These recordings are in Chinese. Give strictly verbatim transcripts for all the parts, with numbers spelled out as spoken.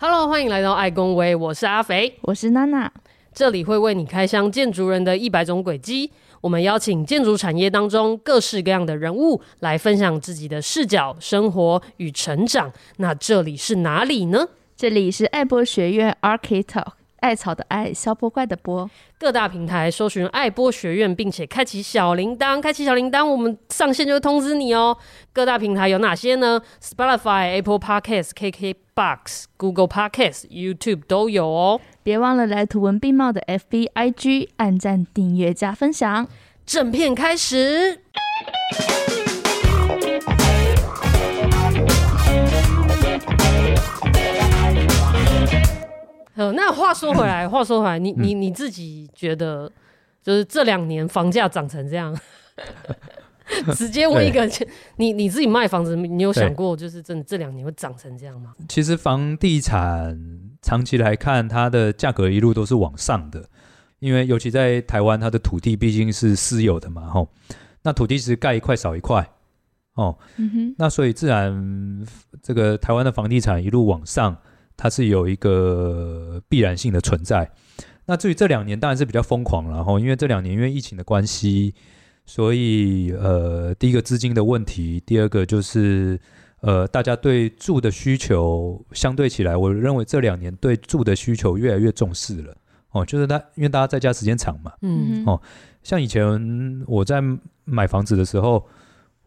Hello， 欢迎来到爱公微，我是阿肥，我是娜娜，这里会为你开箱建筑人的一百种轨迹。我们邀请建筑产业当中各式各样的人物来分享自己的视角、生活与成长。那这里是哪里呢？这里是爱播学院 Architalk， 艾草的艾，消波怪的波。各大平台搜寻爱播学院，并且开启小铃铛，开启小铃铛，我们上线就会通知你哦。各大平台有哪些呢？ Spotify、Apple Podcasts、K K B O X、Google Podcasts、YouTube 都有哦。别忘了来图文并茂的 F B、I G 按赞、订阅、加分享。正片开始。呃、那话说回来，话说回来，你你你自己觉得，就是这两年房价涨成这样，直接问一个，你你自己卖房子，你有想过，就是真的这两年会涨成这样吗？其实房地产长期来看，它的价格一路都是往上的，因为尤其在台湾，它的土地毕竟是私有的嘛，吼，那土地其实盖一块少一块，哦，嗯哼，那所以自然这个台湾的房地产一路往上。它是有一个必然性的存在。那至于这两年当然是比较疯狂了齁，因为这两年因为疫情的关系，所以呃，第一个资金的问题，第二个就是呃，大家对住的需求相对起来，我认为这两年对住的需求越来越重视了哦，就是它因为大家在家时间长嘛，嗯哦，像以前我在买房子的时候，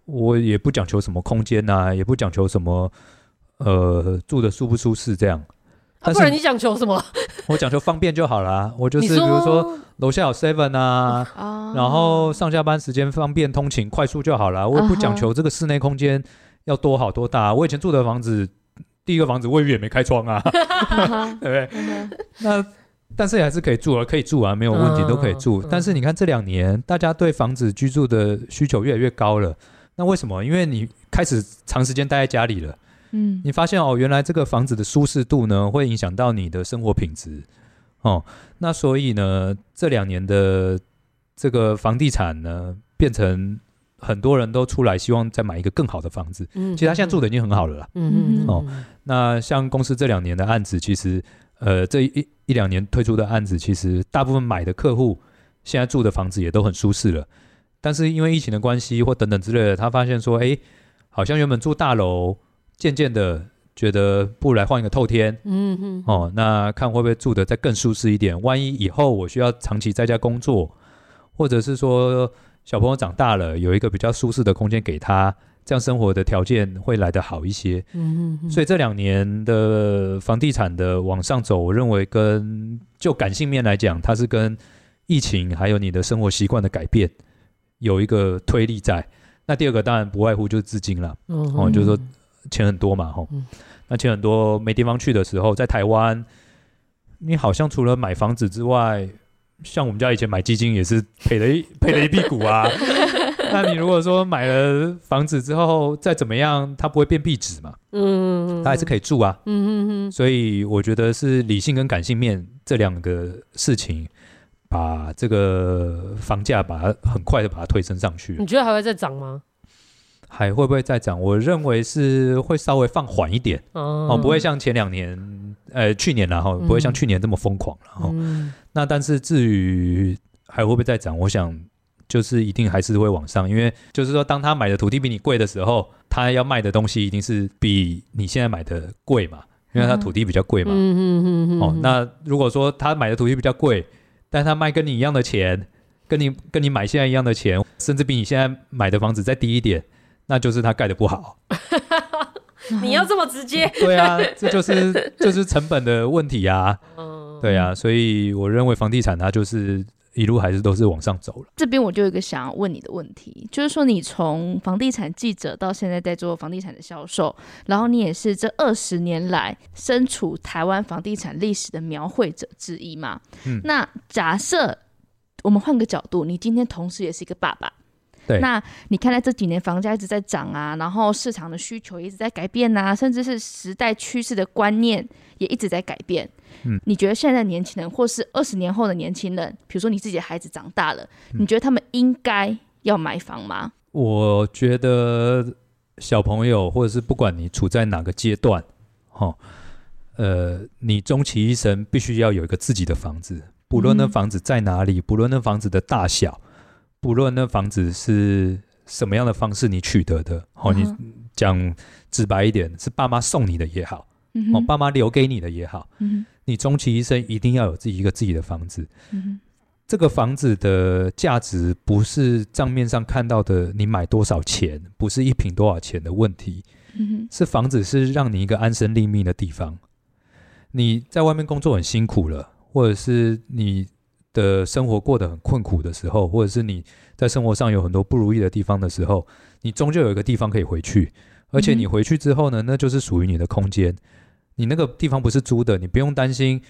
我也不讲求什么空间啊，也不讲求什么。呃，住的舒不舒适这样、啊、不然你讲求什么？我讲求方便就好啦。我就是比如说楼下有 seven 啊、哦、然后上下班时间方便通勤快速就好啦。我也不讲求这个室内空间要多好多大、啊、我以前住的房子第一个房子卫浴也没开窗啊对不对那但是也还是可以住啊，可以住啊，没有问题、嗯、都可以住、嗯、但是你看这两年大家对房子居住的需求越来越高了。那为什么？因为你开始长时间待在家里了，嗯，你发现哦，原来这个房子的舒适度呢，会影响到你的生活品质哦。那所以呢，这两年的这个房地产呢，变成很多人都出来希望再买一个更好的房子。嗯，其实他现在住的已经很好了啦。嗯嗯。哦，那像公司这两年的案子，其实呃，这一一两年推出的案子，其实大部分买的客户现在住的房子也都很舒适了。但是因为疫情的关系或等等之类的，他发现说，哎，好像原本住大楼。渐渐的觉得不如来换一个透天，嗯嗯，哦，那看会不会住的再更舒适一点。万一以后我需要长期在家工作，或者是说小朋友长大了，有一个比较舒适的空间给他，这样生活的条件会来得好一些。嗯嗯，所以这两年的房地产的往上走，我认为跟就感性面来讲，它是跟疫情还有你的生活习惯的改变有一个推力在。那第二个当然不外乎就是资金啦，嗯嗯，哦，就是说。钱很多嘛，吼、嗯，那钱很多没地方去的时候，在台湾，你好像除了买房子之外，像我们家以前买基金也是赔了一赔了一屁股啊。那你如果说买了房子之后再怎么样，它不会变壁纸嘛，嗯，它还是可以住啊，嗯嗯，所以我觉得是理性跟感性面这两个事情，把这个房价把它很快的把它推升上去。你觉得还会再涨吗？还会不会再涨？我认为是会稍微放缓一点、嗯、哦，不会像前两年，呃，去年啦哈、哦嗯，不会像去年这么疯狂了哈、哦嗯。那但是至于还会不会再涨，我想就是一定还是会往上，因为就是说，当他买的土地比你贵的时候，他要卖的东西一定是比你现在买的贵嘛，因为他土地比较贵嘛。嗯嗯嗯哦，那如果说他买的土地比较贵，但他卖跟你一样的钱，跟你跟你买现在一样的钱，甚至比你现在买的房子再低一点。那就是他盖的不好你要这么直接对啊，这就是就是成本的问题啊对啊，所以我认为房地产它就是一路还是都是往上走了。这边我就有一个想要问你的问题，就是说你从房地产记者到现在在做房地产的销售，然后你也是这二十年来身处台湾房地产历史的描绘者之一嘛、嗯、那假设我们换个角度，你今天同时也是一个爸爸，那你看在这几年房价一直在涨啊，然后市场的需求也一直在改变啊，甚至是时代趋势的观念也一直在改变、嗯、你觉得现在的年轻人或是二十年后的年轻人，比如说你自己的孩子长大了、嗯、你觉得他们应该要买房吗？我觉得小朋友或者是不管你处在哪个阶段、哦呃，你终其一生必须要有一个自己的房子，不论那房子在哪里，不论那房子的大小，不论那房子是什么样的方式你取得的、哦、你讲直白一点，是爸妈送你的也好、嗯哦、爸妈留给你的也好、嗯、你终其一生一定要有自己一个自己的房子、嗯、这个房子的价值不是账面上看到的你买多少钱，不是一坪多少钱的问题、嗯、是房子是让你一个安身立命的地方。你在外面工作很辛苦了，或者是你的生活过得很困苦的时候，或者是你在生活上有很多不如意的地方的时候，你终究有一个地方可以回去，而且你回去之后呢，那就是属于你的空间，你那个地方不是租的，你不用担心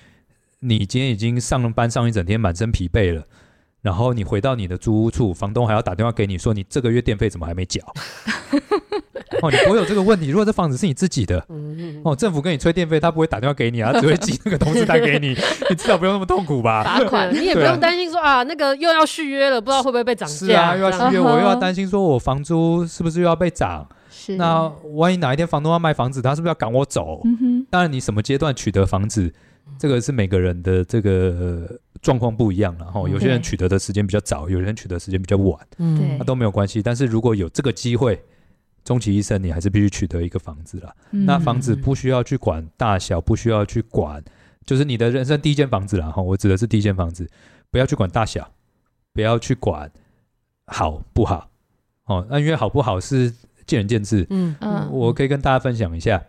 你今天已经上班上一整天满身疲惫了，然后你回到你的租屋处，房东还要打电话给你说你这个月电费怎么还没缴、哦、你不会有这个问题。如果这房子是你自己的、哦、政府跟你催电费他不会打电话给你啊，他只会寄那个通知单给你你至少不用那么痛苦吧，罚款你也不用担心说 啊, 啊那个又要续约了，不知道会不会被涨价，是啊，又要续约，我又要担心说我房租是不是又要被涨，是，那万一哪一天房东要卖房子，他是不是要赶我走、嗯、当然你什么阶段取得房子这个是每个人的这个状况不一样啦、哦、有些人取得的时间比较早，有些人取得的时间比较晚，嗯，那、啊、都没有关系，但是如果有这个机会，终其一生你还是必须取得一个房子啦、嗯、那房子不需要去管大小，不需要去管，就是你的人生第一间房子啦、哦、我指的是第一间房子，不要去管大小，不要去管好不好、哦、那因为好不好是见仁见智，嗯、啊、我可以跟大家分享一下，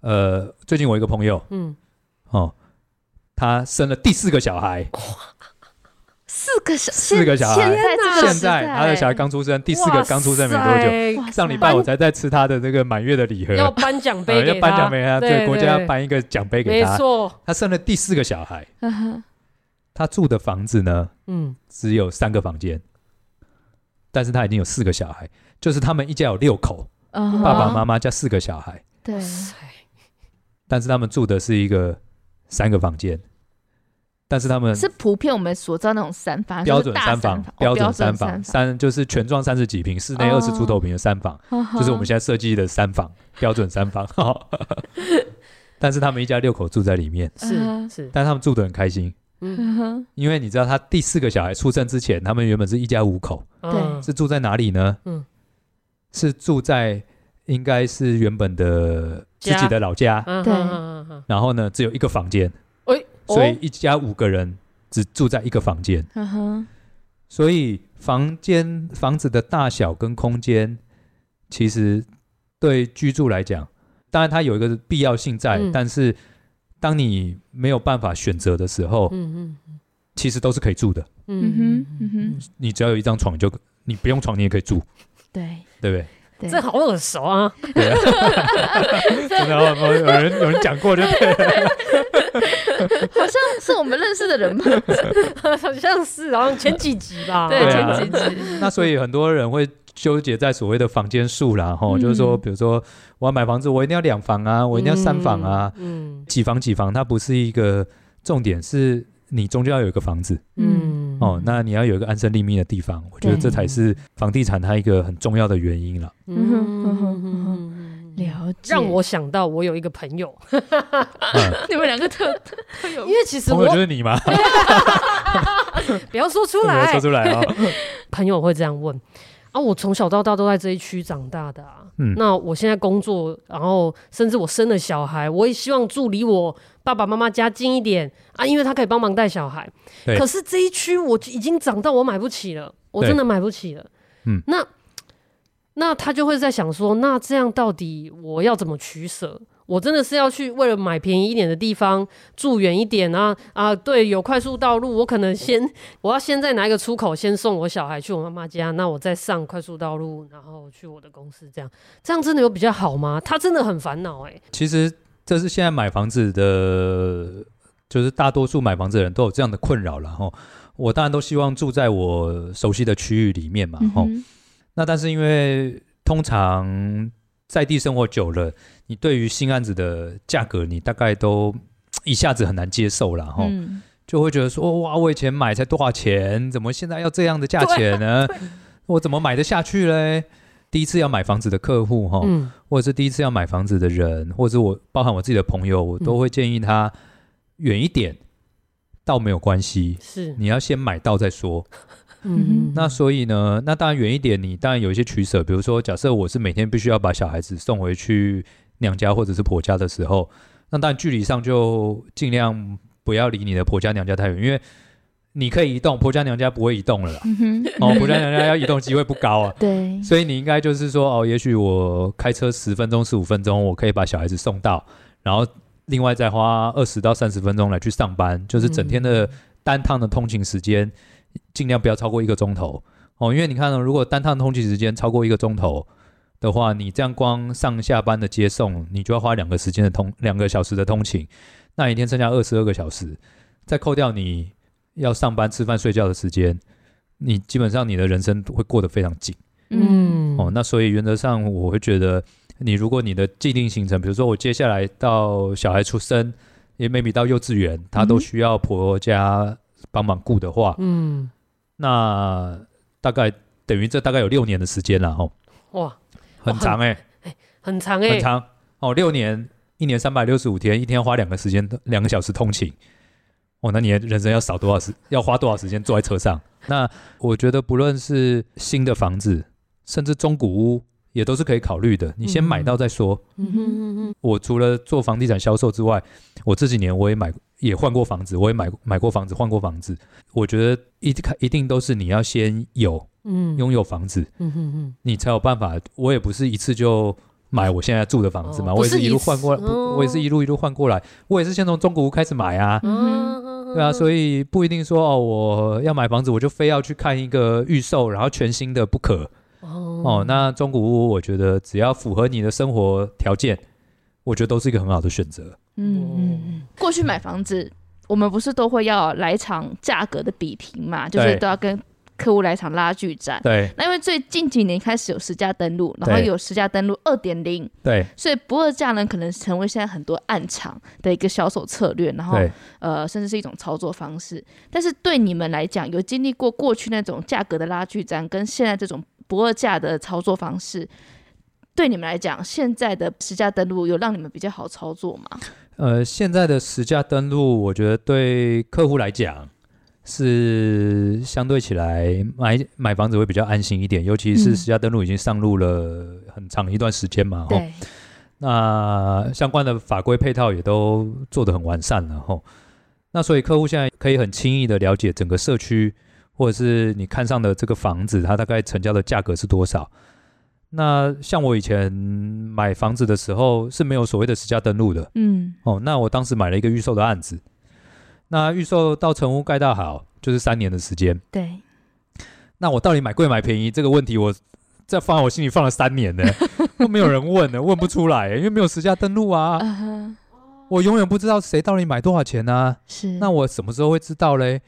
呃，最近我一个朋友，嗯哦，他生了第四个小孩，四个小四个小孩，现 在, 现在他的小孩刚出生，第四个刚出生没多久。上礼拜我才在吃他的那个满月的礼盒，要颁奖杯给他，呃、要颁奖杯给他，对，对对国家要颁一个奖杯给他。没错，他生了第四个小孩，嗯、他住的房子呢，嗯，只有三个房间，但是他已经有四个小孩，就是他们一家有六口，嗯、爸爸妈妈加四个小孩，对，但是他们住的是一个。三个房间，但是他们是普遍我们所知道那种三房，标准三房，标准三房，哦、三, 三就是全幢三十几平，室内二十出头平的三房、哦，就是我们现在设计的三房，哦、标准三房。哦、但是他们一家六口住在里面，是是，但他们住得很开心，嗯，因为你知道他第四个小孩出生之前，他们原本是一家五口，对、嗯，是住在哪里呢？嗯，是住在。应该是原本的自己的老家，对、嗯。然后呢，只有一个房间、欸，所以一家五个人只住在一个房间。嗯、所以房间房子的大小跟空间，其实对居住来讲，当然它有一个必要性在，嗯、但是当你没有办法选择的时候，嗯嗯、其实都是可以住的。嗯哼嗯哼，你只要有一张床就，你不用床你也可以住，对对不对？这好耳熟啊！对啊，真的、哦，有人有人讲过就对了，好像是我们认识的人吧？好像是，好像前几集吧？对，对啊、前几集。那所以很多人会纠结在所谓的房间数啦，吼、嗯，就是说，比如说我要买房子，我一定要两房啊，我一定要三房啊，嗯，几房几房，它不是一个重点，是你终究要有一个房子，嗯。哦，那你要有一个安身立命的地方，我觉得这才是房地产它一个很重要的原因了。嗯，了解。让我想到我有一个朋友，嗯、你们两个特特有，因为其实我朋友就是你嘛，不要说出来，说出来啊、哦！朋友会这样问啊，我从小到大都在这一区长大的啊，嗯，那我现在工作，然后甚至我生了小孩，我也希望住离我。爸爸妈妈家近一点啊，因为他可以帮忙带小孩。可是这一区我已经涨到我买不起了，我真的买不起了。嗯，那那他就会在想说，那这样到底我要怎么取舍？我真的是要去为了买便宜一点的地方住远一点啊啊！对，有快速道路，我可能先我要先在哪一个出口先送我小孩去我妈妈家，那我再上快速道路，然后去我的公司，这样这样真的有比较好吗？他真的很烦恼哎。其实。这是现在买房子的，就是大多数买房子的人都有这样的困扰啦，我当然都希望住在我熟悉的区域里面嘛、嗯、那但是因为通常在地生活久了，你对于新案子的价格你大概都一下子很难接受啦、嗯、就会觉得说哇，我以前买才多少钱，怎么现在要这样的价钱呢？我怎么买得下去嘞？第一次要买房子的客户、哦嗯、或者是第一次要买房子的人，或者是我包含我自己的朋友，我都会建议他远一点、嗯、倒没有关系，是你要先买到再说。嗯，那所以呢，那当然远一点你当然有一些取舍，比如说假设我是每天必须要把小孩子送回去娘家或者是婆家的时候，那当然距离上就尽量不要离你的婆家娘家太远，因为你可以移动，婆家娘家不会移动了啦、嗯哦、婆家娘家要移动机会不高啊。对，所以你应该就是说哦，也许我开车十分钟十五分钟我可以把小孩子送到，然后另外再花二十到三十分钟来去上班，就是整天的单趟的通勤时间尽量不要超过一个钟头、哦、因为你看、哦、如果单趟通勤时间超过一个钟头的话，你这样光上下班的接送你就要花两个时间的通两个小时的通勤，那一天剩下二十二个小时，再扣掉你要上班吃饭睡觉的时间，你基本上你的人生会过得非常紧。嗯，哦，那所以原则上我会觉得你如果你的既定行程，比如说我接下来到小孩出生也 maybe 到幼稚园他都需要婆家帮忙顾的话，嗯，那大概等于这大概有六年的时间啦、哦、哇，很长耶、欸、很长耶、欸、很长哦，六年一年三百六十五天，一天花两个时间两个小时通勤哦，那你的人生要少多少时要花多少时间坐在车上？那我觉得不论是新的房子，甚至中古屋，也都是可以考虑的。你先买到再说。嗯哼嗯哼，我除了做房地产销售之外，我这几年我也买也换过房子，我也买买过房子，换过房子。我觉得一一定都是你要先有，嗯，拥有房子，嗯哼哼，你才有办法。我也不是一次就买我现在住的房子嘛，哦、我也是一路换过来、哦，我也是一路一路换过来，我也是先从中古屋开始买啊，嗯、对啊，所以不一定说哦，我要买房子我就非要去看一个预售然后全新的不可，哦，哦那中古屋我觉得只要符合你的生活条件，我觉得都是一个很好的选择。嗯，过去买房子我们不是都会要来场价格的比评嘛，就是都要跟客户来场拉锯战。对，那因为最近几年开始有实价登录，然后有实价登录 二点零， 对，所以不二价呢可能成为现在很多暗场的一个销售策略，然后呃甚至是一种操作方式。但是对你们来讲，有经历过过去那种价格的拉锯战跟现在这种不二价的操作方式，对你们来讲现在的实价登录有让你们比较好操作吗？呃现在的实价登录我觉得对客户来讲是相对起来 买, 买房子会比较安心一点，尤其是实价登录已经上路了很长一段时间嘛、嗯哦、那相关的法规配套也都做得很完善了、哦、那所以客户现在可以很轻易的了解整个社区或者是你看上的这个房子它大概成交的价格是多少。那像我以前买房子的时候是没有所谓的实价登录的，嗯，哦，那我当时买了一个预售的案子，那预售到成屋盖到好就是三年的时间。对，那我到底买贵买便宜这个问题我在放我心里放了三年呢，都没有人问呢，问不出来，因为没有实价登录啊、uh-huh. 我永远不知道谁到底买多少钱啊。是，那我什么时候会知道嘞？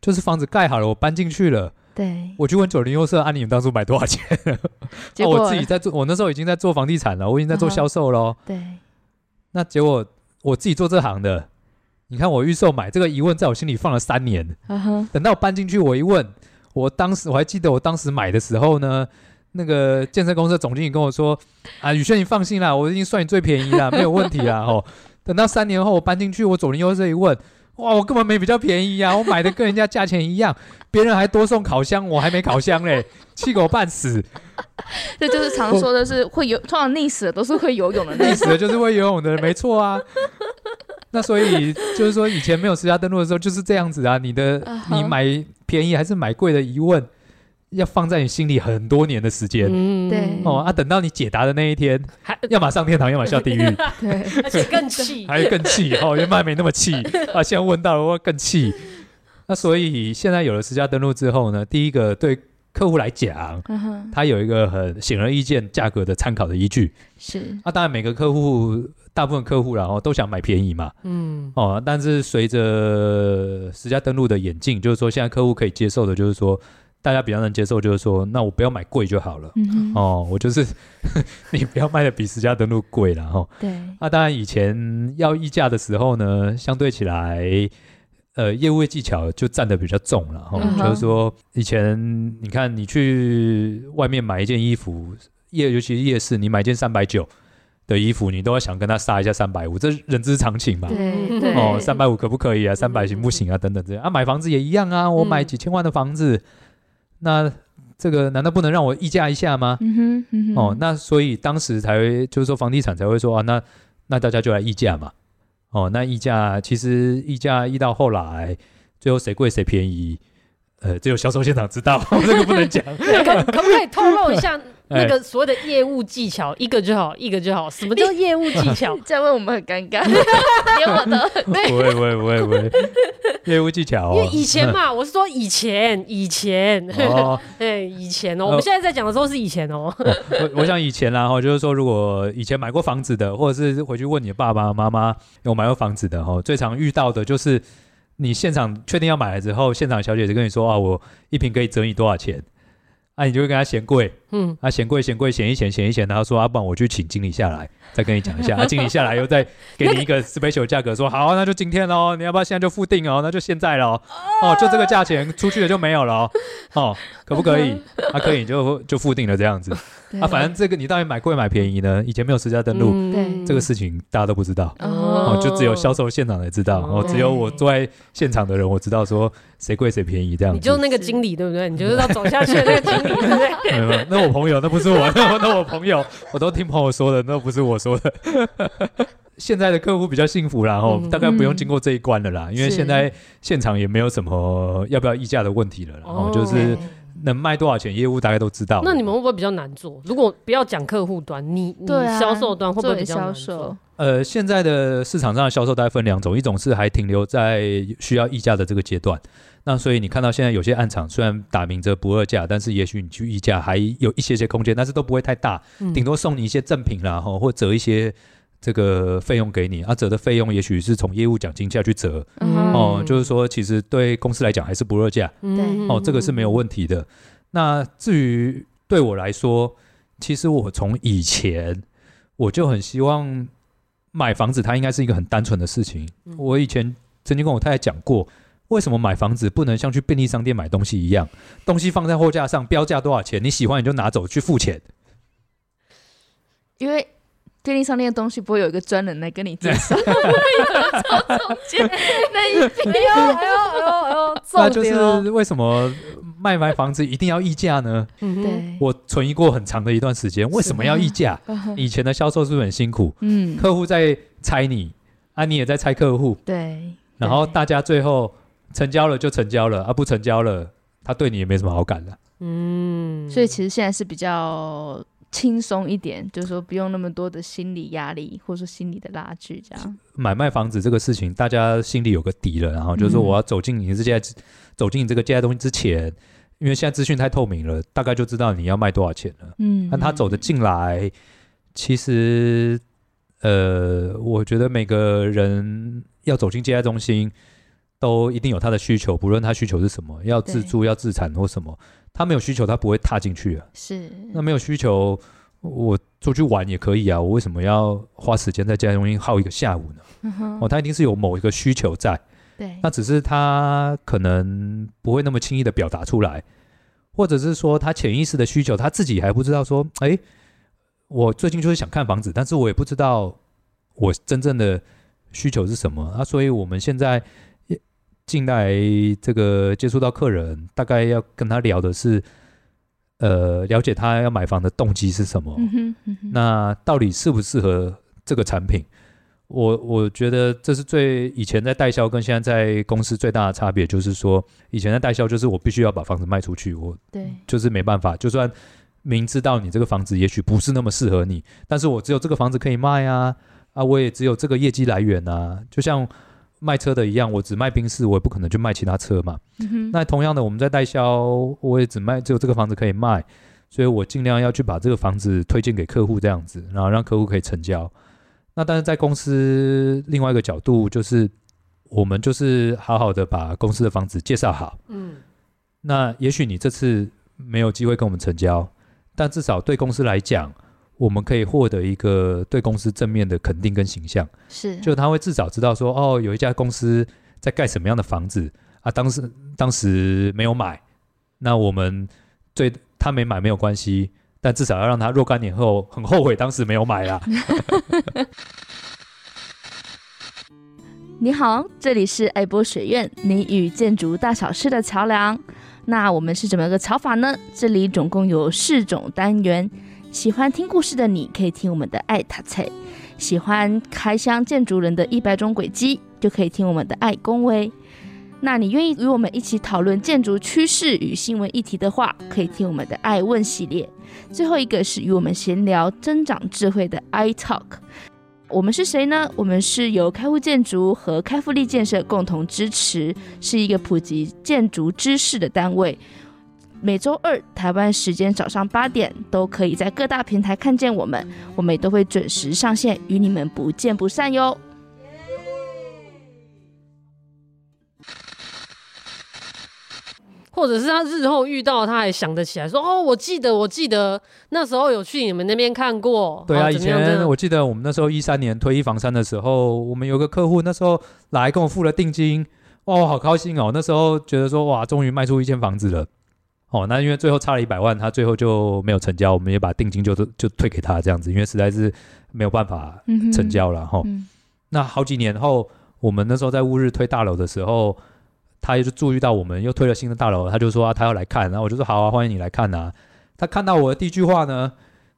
就是房子盖好了我搬进去了，对，我去问九零六社啊你们当初买多少钱结果、啊、我自己在做，我那时候已经在做房地产了，我已经在做销售了、uh-huh. 对，那结果我自己做这行的，你看我预售买这个疑问在我心里放了三年、uh-huh. 等到我搬进去我一问，我当时我还记得我当时买的时候呢，那个建设公司的总经理跟我说啊，宇轩你放心啦，我已经算你最便宜啦没有问题啦、哦、等到三年后我搬进去，我左邻右舍一问，哇我根本没比较便宜啊，我买的跟人家价钱一样别人还多送烤箱我还没烤箱嘞，气狗半死这就是常说的是会游，通常溺死的都是会游泳的溺死的就是会游泳的人没错啊那所以就是说以前没有实价登录的时候就是这样子啊，你的、uh-huh. 你买便宜还是买贵的疑问要放在你心里很多年的时间，对、嗯、哦啊，等到你解答的那一天要么上天堂要么下地狱对，而且更气还更气哦，原本没那么气啊，现在问到了我更气那所以现在有了实价登录之后呢，第一个对客户来讲、uh-huh. 他有一个很显而易见价格的参考的依据。是啊，当然每个客户大部分客户啦、哦、都想买便宜嘛，嗯哦，但是随着实价登录的演进，就是说现在客户可以接受的就是说大家比较能接受，就是说那我不要买贵就好了、嗯、哦，我就是你不要卖的比实价登录贵啦、哦、对啊，当然以前要议价的时候呢相对起来呃，业务技巧就占得比较重了、哦 uh-huh. 就是说以前你看你去外面买一件衣服夜尤其是夜市，你买件三百九的衣服，你都要想跟他杀一下三百五，这人之常情嘛。对对。哦，三百五可不可以啊？三百行不行啊？等等这样啊，买房子也一样啊，我买几千万的房子，嗯、那这个难道不能让我议价一下吗？嗯哼嗯哼。哦，那所以当时才会就是说房地产才会说啊，那那大家就来议价嘛。哦，那议价其实议价议到后来，最后谁贵谁便宜。呃，只有销售现场知道，这个不能讲。可, 可不可以透露一下那个所谓的业务技巧？哎、一个就好，一个就好。什么叫业务技巧？这样问我们很尴尬，连我都很对。不会不会不会不会，业务技巧、哦。因为以前嘛，我是说以前以前，哦、对以前哦、呃，我们现在在讲的时候是以前哦。哦我, 我想以前啦，就是说，如果以前买过房子的，或者是回去问你爸爸妈妈有买过房子的，最常遇到的就是。你现场确定要买了之后，现场小姐就跟你说啊，我一瓶可以折你多少钱？啊，你就会跟她嫌贵，嗯，啊嫌贵嫌贵嫌一嫌嫌一嫌，然后说啊，不然我去请经理下来，再跟你讲一下。啊，经理下来又再给你一个 special 价格，说好，那就今天喽，你要不要现在就付定哦？那就现在喽，哦，就这个价钱出去了就没有了，哦，可不可以？啊，可以你就就付定了这样子。啊，反正这个你到底买贵买便宜呢？以前没有实价登录、嗯，这个事情大家都不知道，哦，哦就只有销售现场才知道，哦，只有我坐在现场的人我知道说谁贵谁便宜这样子。你就是那个经理对不对？你就是要走下去的那个经理对不对？没有，那我朋友那不是我，那, 那我朋友我都听朋友说的，那不是我说的。现在的客户比较幸福啦，哦嗯、大概不用经过这一关了啦，嗯、因为现在现场也没有什么要不要议价的问题了啦，哦，就是。能卖多少钱业务大概都知道。那你们会不会比较难做？如果不要讲客户端，你你销售端会不会比较难做？呃，现在的市场上的销售大概分两种，一种是还停留在需要议价的这个阶段，那所以你看到现在有些暗场虽然打明着不二价，但是也许你去议价还有一些些空间，但是都不会太大，顶多送你一些赠品啦，哦，或折一些这个费用给你，啊，折的费用也许是从业务奖金下去折，嗯哦，就是说其实对公司来讲还是不二价，嗯哦，这个是没有问题的。那至于对我来说，其实我从以前我就很希望买房子它应该是一个很单纯的事情，嗯，我以前曾经跟我太太讲过，为什么买房子不能像去便利商店买东西一样，东西放在货架上标价多少钱，你喜欢你就拿走去付钱，因为便利商店的东西不会有一个专人来跟你介绍，不会有人走中间那一边。哎呦哎呦哎呦，那就是为什么卖卖房子一定要议价呢？对，我存疑过很长的一段时间，为什么要议价？以前的销售是不是很辛苦？嗯，客户在猜你，啊，你也在猜客户。对，然后大家最后成交了就成交了，啊，不成交了，他对你也没什么好感了。嗯，所以其实现在是比较。轻松一点，就是说不用那么多的心理压力，或者说心理的拉锯，这样。买卖房子这个事情，大家心里有个底了，然后就是说我要走进你这家，嗯、走进你这个借贷东西之前，因为现在资讯太透明了，大概就知道你要卖多少钱了。嗯，但他走得进来，其实，呃，我觉得每个人要走进借贷中心，都一定有他的需求，不论他需求是什么，要自住、要自产或什么。他没有需求他不会踏进去啊，是那没有需求我出去玩也可以啊，我为什么要花时间在家中耗一个下午呢，嗯哦、他一定是有某一个需求在，对，那只是他可能不会那么轻易的表达出来，或者是说他潜意识的需求他自己还不知道说，哎，我最近就是想看房子，但是我也不知道我真正的需求是什么啊，所以我们现在进来这个接触到客人，大概要跟他聊的是，呃，了解他要买房的动机是什么，嗯哼嗯、哼那到底适不适合这个产品？我我觉得这是最以前在代销跟现在在公司最大的差别，就是说以前在代销就是我必须要把房子卖出去，我就是没办法，就算明知道你这个房子也许不是那么适合你，但是我只有这个房子可以卖啊，啊，我也只有这个业绩来源啊，就像。卖车的一样，我只卖宾士，我也不可能去卖其他车嘛。嗯、那同样的，我们在代销，我也只卖只有这个房子可以卖，所以我尽量要去把这个房子推荐给客户这样子，然后让客户可以成交。那但是在公司另外一个角度，就是我们就是好好的把公司的房子介绍好。嗯，那也许你这次没有机会跟我们成交，但至少对公司来讲。我们可以获得一个对公司正面的肯定跟形象，是，就他会至少知道说，哦，有一家公司在盖什么样的房子啊，当时当时没有买，那我们最他没买没有关系，但至少要让他若干年后很后悔当时没有买啦。你好，这里是爱播学院，你与建筑大小事的桥梁。那我们是怎么个桥法呢？这里总共有四种单元，喜欢听故事的你可以听我们的爱塔菜，喜欢开箱建筑人的一百种轨迹就可以听我们的爱公威。那你愿意与我们一起讨论建筑趋势与新闻议题的话，可以听我们的爱问系列。最后一个是与我们闲聊增长智慧的 iTalk。我们是谁呢？我们是由开户建筑和开复力建设共同支持，是一个普及建筑知识的单位。每周二台湾时间早上八点都可以在各大平台看见我们，我们也都会准时上线，与你们不见不散哟。或者是他日后遇到他还想得起来说，哦，我记得我记得那时候有去你们那边看过。对啊，以前我记得我们那时候一三年推一房三的时候，我们有个客户那时候来跟我付了定金，哇，好高兴哦，那时候觉得说哇，终于卖出一间房子了哦。那因为最后差了一百万，他最后就没有成交，我们也把定金就就退给他这样子，因为实在是没有办法成交了哈、嗯嗯。那好几年后，我们那时候在乌日推大楼的时候，他就注意到我们又推了新的大楼，他就说、啊、他要来看，然后我就说好啊，欢迎你来看啊。他看到我的第一句话呢，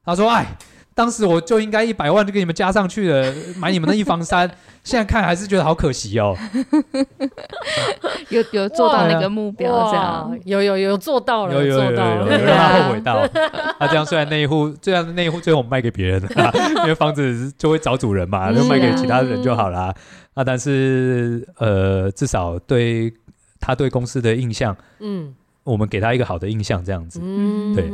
他说哎，当时我就应该一百万就给你们加上去了，买你们的一房三，现在看还是觉得好可惜哦。有有做到那个目标这样，有有有做到了，有有有有有有让他后悔到。他这样虽然那一户，虽然那一户最后我们卖给别人了，因为房子就会找主人嘛，就卖给其他人就好啦。啊，但是呃，至少对。他对公司的印象，嗯，我们给他一个好的印象这样子，嗯，对。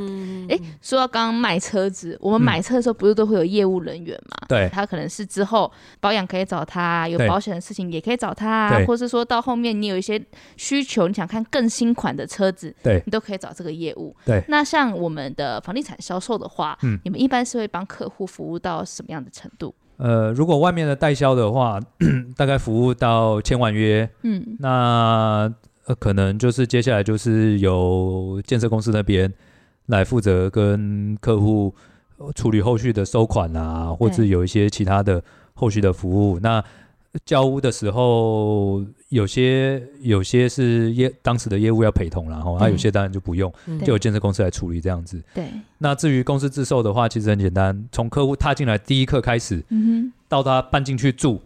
欸，说到刚刚买车子，我们买车的时候不是都会有业务人员嘛？对、嗯，他可能是之后保养可以找他，有保险的事情也可以找他，或是说到后面你有一些需求，你想看更新款的车子，对，你都可以找这个业务。对，那像我们的房地产销售的话，嗯，你们一般是会帮客户服务到什么样的程度？呃，如果外面的代销的话，大概服务到签完约，嗯，那、呃、可能就是接下来就是由建设公司那边来负责跟客户处理后续的收款啊，或者有一些其他的后续的服务。那交屋的时候，有些有些是业当时的业务要陪同啦，然后他有些当然就不用，就有建设公司来处理这样子。对。那至于公司自售的话，其实很简单，从客户踏进来第一刻开始，嗯、到他搬进去住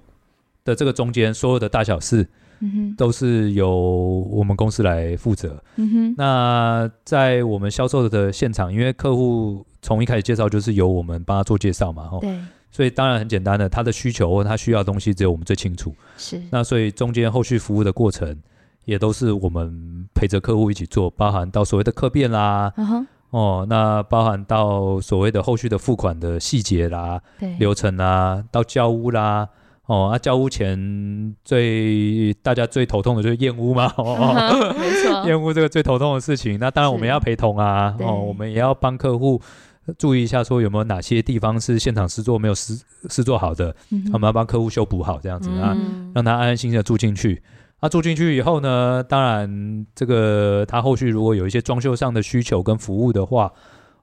的这个中间，所有的大小事，嗯、都是由我们公司来负责。嗯、那在我们销售的现场，因为客户从一开始介绍就是由我们帮他做介绍嘛，吼。对。所以当然很简单的，他的需求或他需要的东西只有我们最清楚。是。那所以中间后续服务的过程也都是我们陪着客户一起做，包含到所谓的客变啦、uh-huh. 哦，那包含到所谓的后续的付款的细节啦、流程啦，到交屋啦。哦，那、啊、交屋前最大家最头痛的就是验屋嘛，哦uh-huh, 没错，验屋这个最头痛的事情。那当然我们要陪同啊，哦，我们也要帮客户注意一下，说有没有哪些地方是现场施作没有施施作好的，嗯、我们要帮客户修补好这样子啊，嗯、让他安安心心的住进去。他、啊、住进去以后呢，当然这个他后续如果有一些装修上的需求跟服务的话，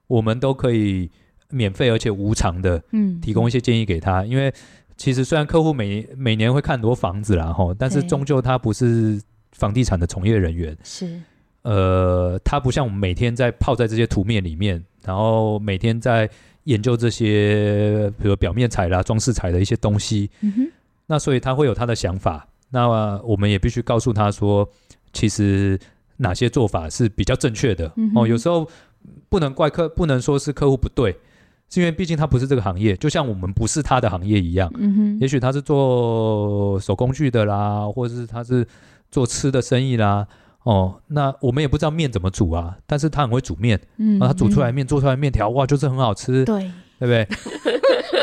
我们都可以免费而且无偿的提供一些建议给他。嗯、因为其实虽然客户每每年会看很多房子啦，吼，但是终究他不是房地产的从业人员，是。呃，他不像我们每天在泡在这些图面里面，然后每天在研究这些比如表面材啦、装饰材的一些东西、嗯哼，那所以他会有他的想法，那我们也必须告诉他说其实哪些做法是比较正确的、嗯哦、有时候不能怪客，不能说是客户不对，是因为毕竟他不是这个行业，就像我们不是他的行业一样、嗯哼，也许他是做手工具的啦，或者是他是做吃的生意啦，哦，那我们也不知道面怎么煮啊，但是他很会煮面，嗯，他煮出来面、嗯、做出来面条，哇，就是很好吃，对，对不对？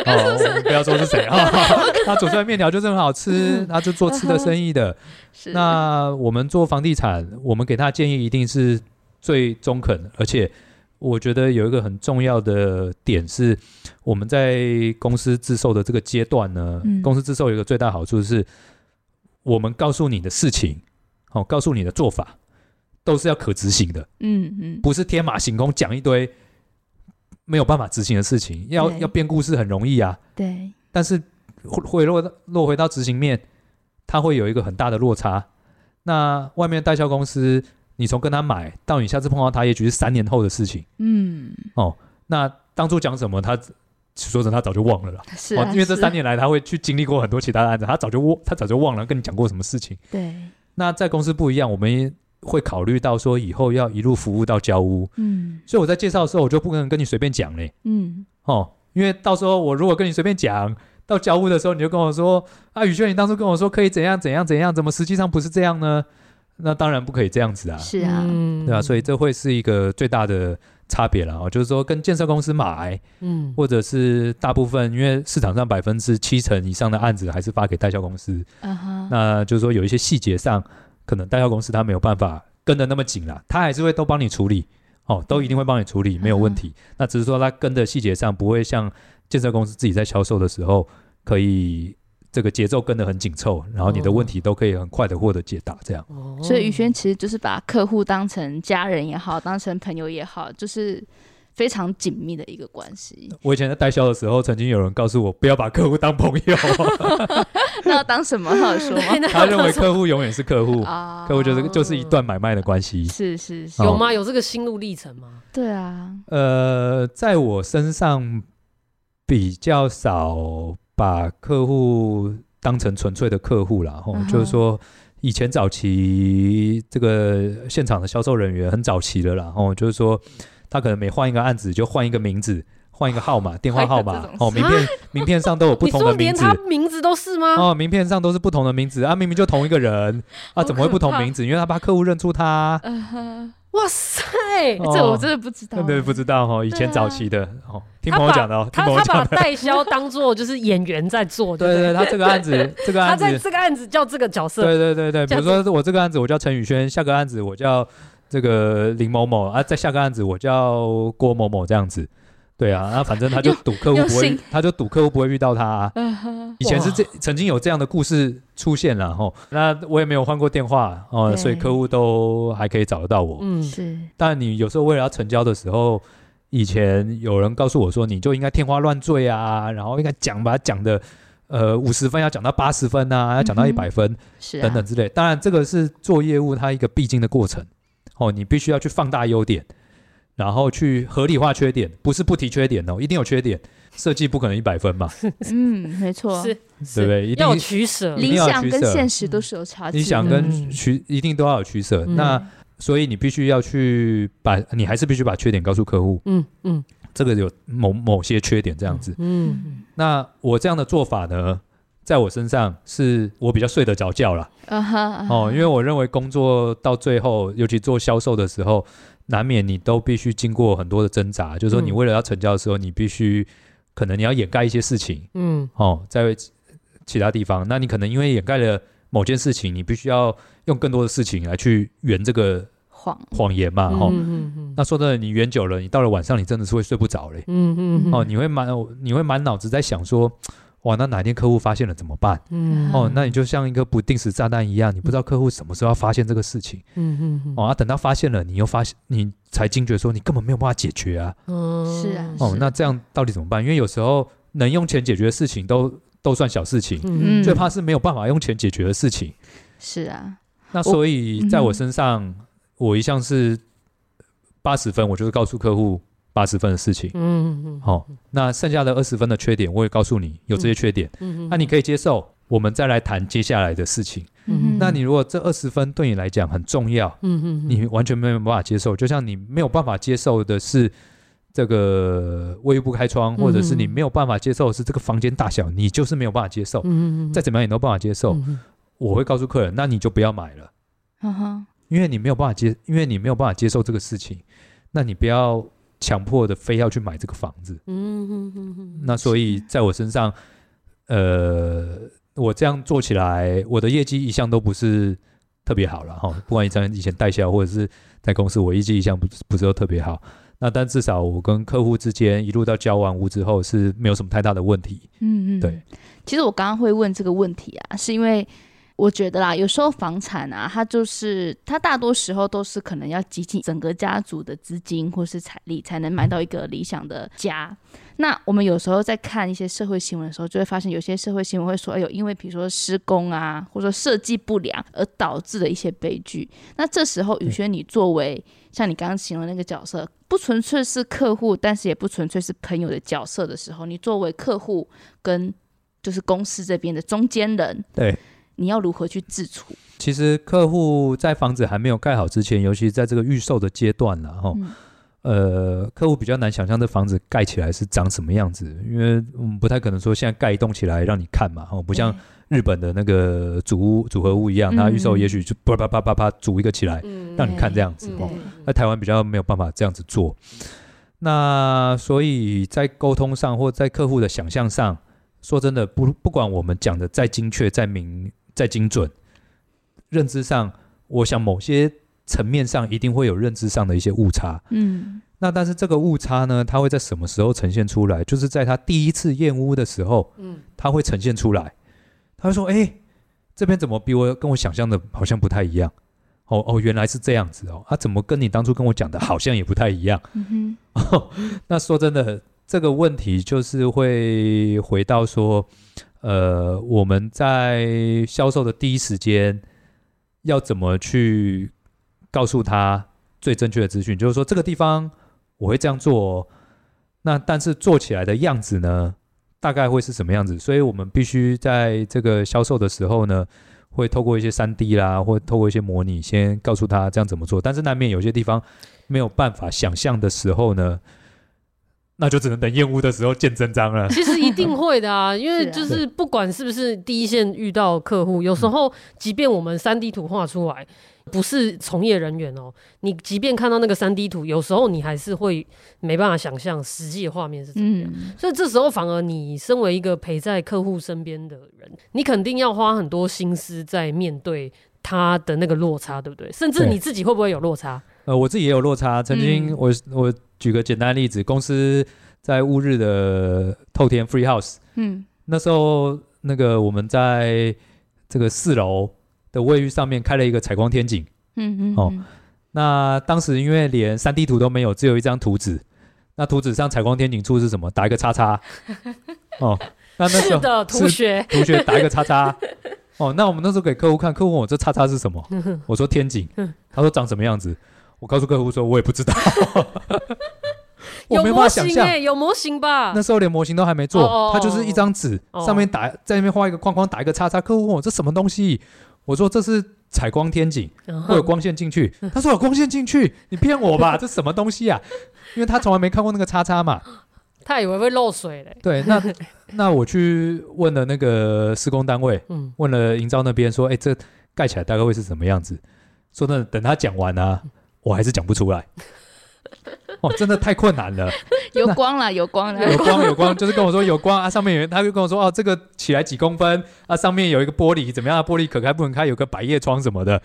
哦，不要说是谁啊，哦、他煮出来面条就是很好吃，他就做吃的生意的。是。那我们做房地产，我们给他建议一定是最中肯，而且我觉得有一个很重要的点是，我们在公司自售的这个阶段呢，嗯、公司自售有一个最大好处是，我们告诉你的事情。哦、告诉你的做法都是要可执行的，嗯嗯，不是天马行空讲一堆没有办法执行的事情，要要变故事很容易啊，对，但是会落落回到执行面，它会有一个很大的落差。那外面代销公司，你从跟他买到你下次碰到他，也许是三年后的事情。嗯，哦，那当初讲什么，他说真的他早就忘了啦。是啊，哦，因为这三年来他会去经历过很多其他的案子，他早就他早就忘了跟你讲过什么事情。对。那在公司不一样，我们会考虑到说以后要一路服务到交屋。嗯，所以我在介绍的时候，我就不可能跟你随便讲嘞。嗯，哦，因为到时候我如果跟你随便讲。到交屋的时候你就跟我说啊，宇轩你当初跟我说可以怎样怎样怎样，怎么实际上不是这样呢？那当然不可以这样子啊。是啊，嗯，对啊，所以这会是一个最大的差别啦，哦，就是说跟建设公司买，嗯，或者是大部分因为市场上百分之七成以上的案子还是发给代销公司，嗯，那就是说有一些细节上可能代销公司他没有办法跟得那么紧啦，他还是会都帮你处理，哦，都一定会帮你处理，没有问题，嗯，那只是说他跟的细节上不会像建设公司自己在销售的时候可以这个节奏跟得很紧凑，然后你的问题都可以很快的获得解答这样，哦，所以宇轩其实就是把客户当成家人也好，当成朋友也好，就是非常紧密的一个关系。我以前在代销的时候曾经有人告诉我不要把客户当朋友那要当什么？他有说吗？他认为客户永远是客户，哦，客户就是就是一段买卖的关系。是是是，有吗？有这个心路历程吗？对啊，呃在我身上比较少把客户当成纯粹的客户啦，嗯，就是说以前早期这个现场的销售人员很早期了啦，就是说他可能每换一个案子就换一个名字，换一个号码，电话号码，哦，名片名片上都有不同的名字。你说连他名字都是吗？哦，名片上都是不同的名字啊，明明就同一个人啊，怎么会不同名字？因为他怕客户认出他。呃哇塞，哦，这我真的不知道，真的不知道哦。以前早期的，啊哦，听朋友讲的哦，他 把, 他, 他把代销当作就是演员在做，对对对，他这个案子，这个案子，他在这个案子叫这个角色，对对对对，比如说我这个案子我叫陈宇轩，下个案子我叫这个林某某啊，再下个案子我叫郭某某这样子，对啊，那反正他就赌客户不会，他就赌客户不会遇到他，啊。呃、以前是这曾经有这样的故事。出现了齁，那我也没有换过电话哦，所以客户都还可以找得到我。嗯，是。但你有时候为了要成交的时候，以前有人告诉我说，你就应该天花乱坠啊，然后应该讲把它讲的，呃，五十分要讲到八十分啊，要讲到一百分，嗯，等等之类。当然，这个是做业务它一个必经的过程哦，你必须要去放大优点，然后去合理化缺点，不是不提缺点哦，一定有缺点。设计不可能一百分嘛，嗯，没错，是，对不对？一定要有取舍，理想跟现实都是有差距的。理想跟取一定都要有取舍，嗯，那所以你必须要去把，你还是必须把缺点告诉客户，嗯嗯，这个有某某些缺点这样子，嗯，嗯，那我这样的做法呢，在我身上是我比较睡得着觉啦，啊哈，啊哈，哦，因为我认为工作到最后，尤其做销售的时候，难免你都必须经过很多的挣扎，就是说你为了要成交的时候，嗯，你必须。可能你要掩盖一些事情，嗯，哦，在其他地方，那你可能因为掩盖了某件事情，你必须要用更多的事情来去圆这个谎言嘛，哦，嗯嗯嗯，那说真的，你圆久了，你到了晚上，你真的是会睡不着嘞，嗯嗯嗯，哦，你会满你会满脑子在想说，哇，那哪天客户发现了怎么办？嗯，哦，那你就像一个不定时炸弹一样，你不知道客户什么时候要发现这个事情，嗯嗯嗯，哦，啊，等到发现了，你又发现你才惊觉说你根本没有办法解决啊，嗯，是啊，哦，那这样到底怎么办？因为有时候能用钱解决的事情都都算小事情，嗯，最怕是没有办法用钱解决的事情。是啊，那所以在我身上，嗯，我一向是八十分，我就是告诉客户。八十分的事情，嗯嗯，好，哦，那剩下的二十分的缺点，我也告诉你有这些缺点，嗯，那，啊，你可以接受，我们再来谈接下来的事情。嗯，那你如果这二十分对你来讲很重要，嗯嗯，你完全没有办法接受，就像你没有办法接受的是这个卫浴不开窗，或者是你没有办法接受的是这个房间大小，你就是没有办法接受，嗯，再怎么样你都没办法接受，嗯，我会告诉客人，那你就不要买了，嗯，因为你没有办法接，因为你没有办法接受这个事情，那你不要。强迫的非要去买这个房子，嗯哼哼哼，那所以在我身上，呃，我这样做起来，我的业绩一向都不是特别好了哈。不管以前代销或者是在公司，我业绩一向不不是都特别好。那但至少我跟客户之间一路到交完屋之后是没有什么太大的问题。嗯嗯，对。其实我刚刚会问这个问题啊，是因为我觉得啦，有时候房产啊，它就是它大多时候都是可能要集齐整个家族的资金或是财力才能买到一个理想的家。那我们有时候在看一些社会新闻的时候，就会发现有些社会新闻会说，哎呦，因为比如说施工啊，或者说设计不良而导致的一些悲剧。那这时候宇轩，你作为像你刚刚形容那个角色，不纯粹是客户，但是也不纯粹是朋友的角色的时候，你作为客户跟就是公司这边的中间人，对，你要如何去自处？其实客户在房子还没有盖好之前，尤其在这个预售的阶段啦，齁，嗯呃，客户比较难想象这房子盖起来是长什么样子，因为我们不太可能说现在盖一栋起来让你看嘛，哦，不像日本的那个组屋组合屋一样，它预售也许就啪啪啪啪啪组一个起来，嗯，让你看这样子，哦，那台湾比较没有办法这样子做。那所以在沟通上或在客户的想象上，说真的，不不管我们讲的再精确、再明、再精准，认知上，我想某些层面上一定会有认知上的一些误差，嗯，那但是这个误差呢，它会在什么时候呈现出来？就是在他第一次验屋的时候，嗯，它会呈现出来。他会说：“哎，欸，这边怎么比我跟我想象的好像不太一样？哦哦，原来是这样子哦，啊，怎么跟你当初跟我讲的好像也不太一样？”嗯哼，哦，那说真的，这个问题就是会回到说，呃，我们在销售的第一时间要怎么去告诉他最正确的资讯，就是说这个地方我会这样做，哦，那但是做起来的样子呢，大概会是什么样子？所以我们必须在这个销售的时候呢，会透过一些 三 D 啦，或透过一些模拟，先告诉他这样怎么做。但是难免有些地方没有办法想象的时候呢，那就只能等验屋的时候见真章了。其实一定会的啊，因为就是不管是不是第一线遇到客户，有时候即便我们 三 D 图画出来，不是从业人员哦，你即便看到那个 三 D 图，有时候你还是会没办法想象实际的画面是怎么样，嗯，所以这时候反而你身为一个陪在客户身边的人，你肯定要花很多心思在面对他的那个落差，对不对？甚至你自己会不会有落差？呃，我自己也有落差。曾经我，嗯，我举个简单例子，公司在乌日的透天 free house，嗯，那时候那个我们在这个四楼的卫浴上面开了一个采光天井，嗯嗯，哦，那当时因为连 三 D 图都没有，只有一张图纸，那图纸上采光天井处是什么？打一个叉叉，哦，那那时候是的，同学同学打一个叉叉。哦，那我们那时候给客户看，客户问我这叉叉是什么，我说天井，他说长什么样子，我告诉客户说我也不知道。我没有办法想象，有模型欸，有模型吧？那时候连模型都还没做， oh, oh, oh, oh. 它就是一张纸， oh. 上面打在那边画一个框框，打一个叉叉。客户问我这什么东西，我说这是采光天井，会有光线进去。他说有光线进去，你骗我吧？这什么东西啊？因为他从来没看过那个叉叉嘛，他以为会漏水嘞。对，那那我去问了那个施工单位，嗯，问了营造那边说，哎，欸，这盖起来大概会是什么样子？说真的，等他讲完啊，我还是讲不出来。哦，真的太困难了。有光啦，有光啦，有光有光，就是跟我说有光啊，上面有他就跟我说哦，这个起来几公分啊，上面有一个玻璃怎么样，啊，玻璃可开不能开，有个百叶窗什么的。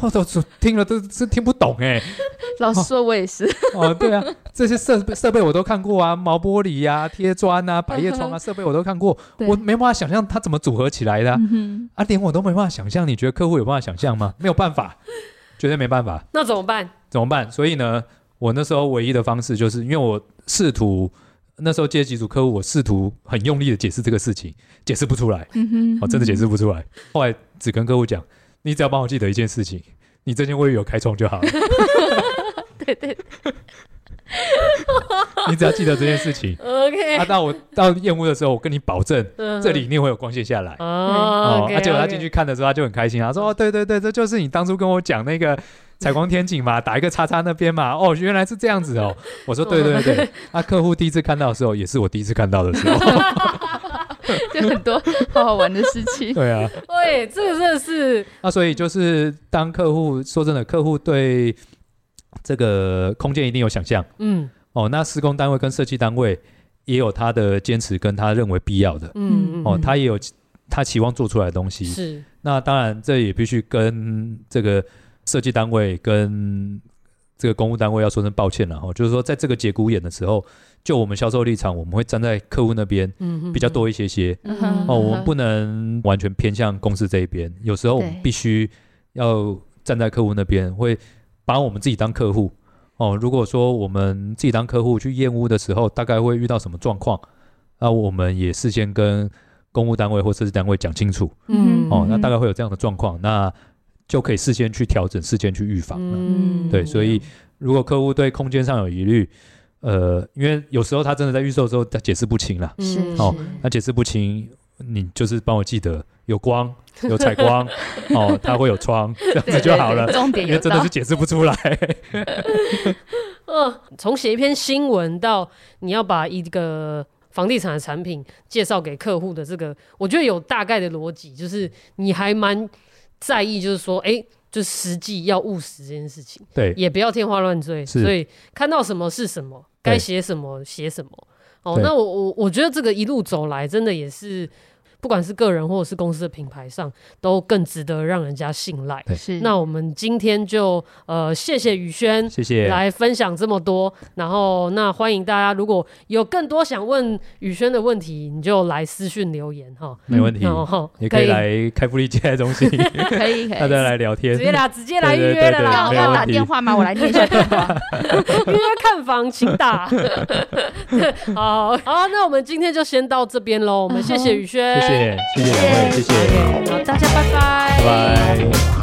我，哦，听了都是听不懂哎，欸。老实说，我也是。哦，哦对啊，这些设备设备我都看过啊，毛玻璃啊、贴砖啊、百叶窗啊，设备我都看过，我没办法想象它怎么组合起来的啊，嗯，啊连我都没办法想象，你觉得客户有办法想象吗？没有办法，绝对没办法。那怎么办？怎么办？所以呢？我那时候唯一的方式就是，因为我试图那时候接几组客户，我试图很用力的解释这个事情，解释不出来，嗯哼，哦，真的解释不出来。后来只跟客户讲，你只要帮我记得一件事情，你这间卫浴有开窗就好了。对对对，你只要记得这件事情。OK， 啊，到我到验屋的时候，我跟你保证，这里一定会有光线下来。Uh-huh. 哦，而、okay, 且、啊、他进去看的时候，他就很开心，他说：“哦，对对对，这就是你当初跟我讲那个。”采光天井嘛，打一个叉叉那边嘛，哦，原来是这样子哦。我说对对对，啊，客户第一次看到的时候，也是我第一次看到的时候，就很多好好玩的事情。对啊，喂，这个真的是。那，啊，所以就是当客户说真的，客户对这个空间一定有想象，嗯，哦，那施工单位跟设计单位也有他的坚持跟他认为必要的，嗯，哦，他也有他期望做出来的东西。是，那当然这也必须跟这个。设计单位跟这个公务单位要说声抱歉了哈，就是说在这个节骨眼的时候，就我们销售立场，我们会站在客户那边比较多一些些、嗯哼哼哦、我们不能完全偏向公司这一边，有时候我们必须要站在客户那边，会把我们自己当客户、哦、如果说我们自己当客户去验屋的时候，大概会遇到什么状况，那我们也事先跟公务单位或设计单位讲清楚、嗯哦、那大概会有这样的状况，那就可以事先去调整，事先去预防了、嗯、对，所以如果客户对空间上有疑虑，呃，因为有时候他真的在预售的时候他解释不清啦，是、哦、他解释不清，你就是帮我记得有光有采光哦，它会有窗，这样子就好了，重点因为真的是解释不出来。从写、呃、一篇新闻到你要把一个房地产的产品介绍给客户的这个，我觉得有大概的逻辑，就是你还蛮在意，就是说哎、欸，就实际要务实这件事情，对，也不要天花乱坠，所以看到什么是什么，该写什么写什么哦。那我我我觉得这个一路走来真的也是不管是个人或者是公司的品牌上都更值得让人家信赖。那我们今天就呃谢谢宇轩，谢谢来分享这么多，然后那欢迎大家如果有更多想问宇轩的问题，你就来私讯留言哈，没问题、嗯、也可以来开福利接待中心，可以可以大家来聊天，直接啦直接来预约了啦，要打电话吗？我来念一下电话。预约看房请打。好好，那我们今天就先到这边咯，我们谢谢宇轩，谢谢谢谢谢谢，好，大家拜拜，拜拜。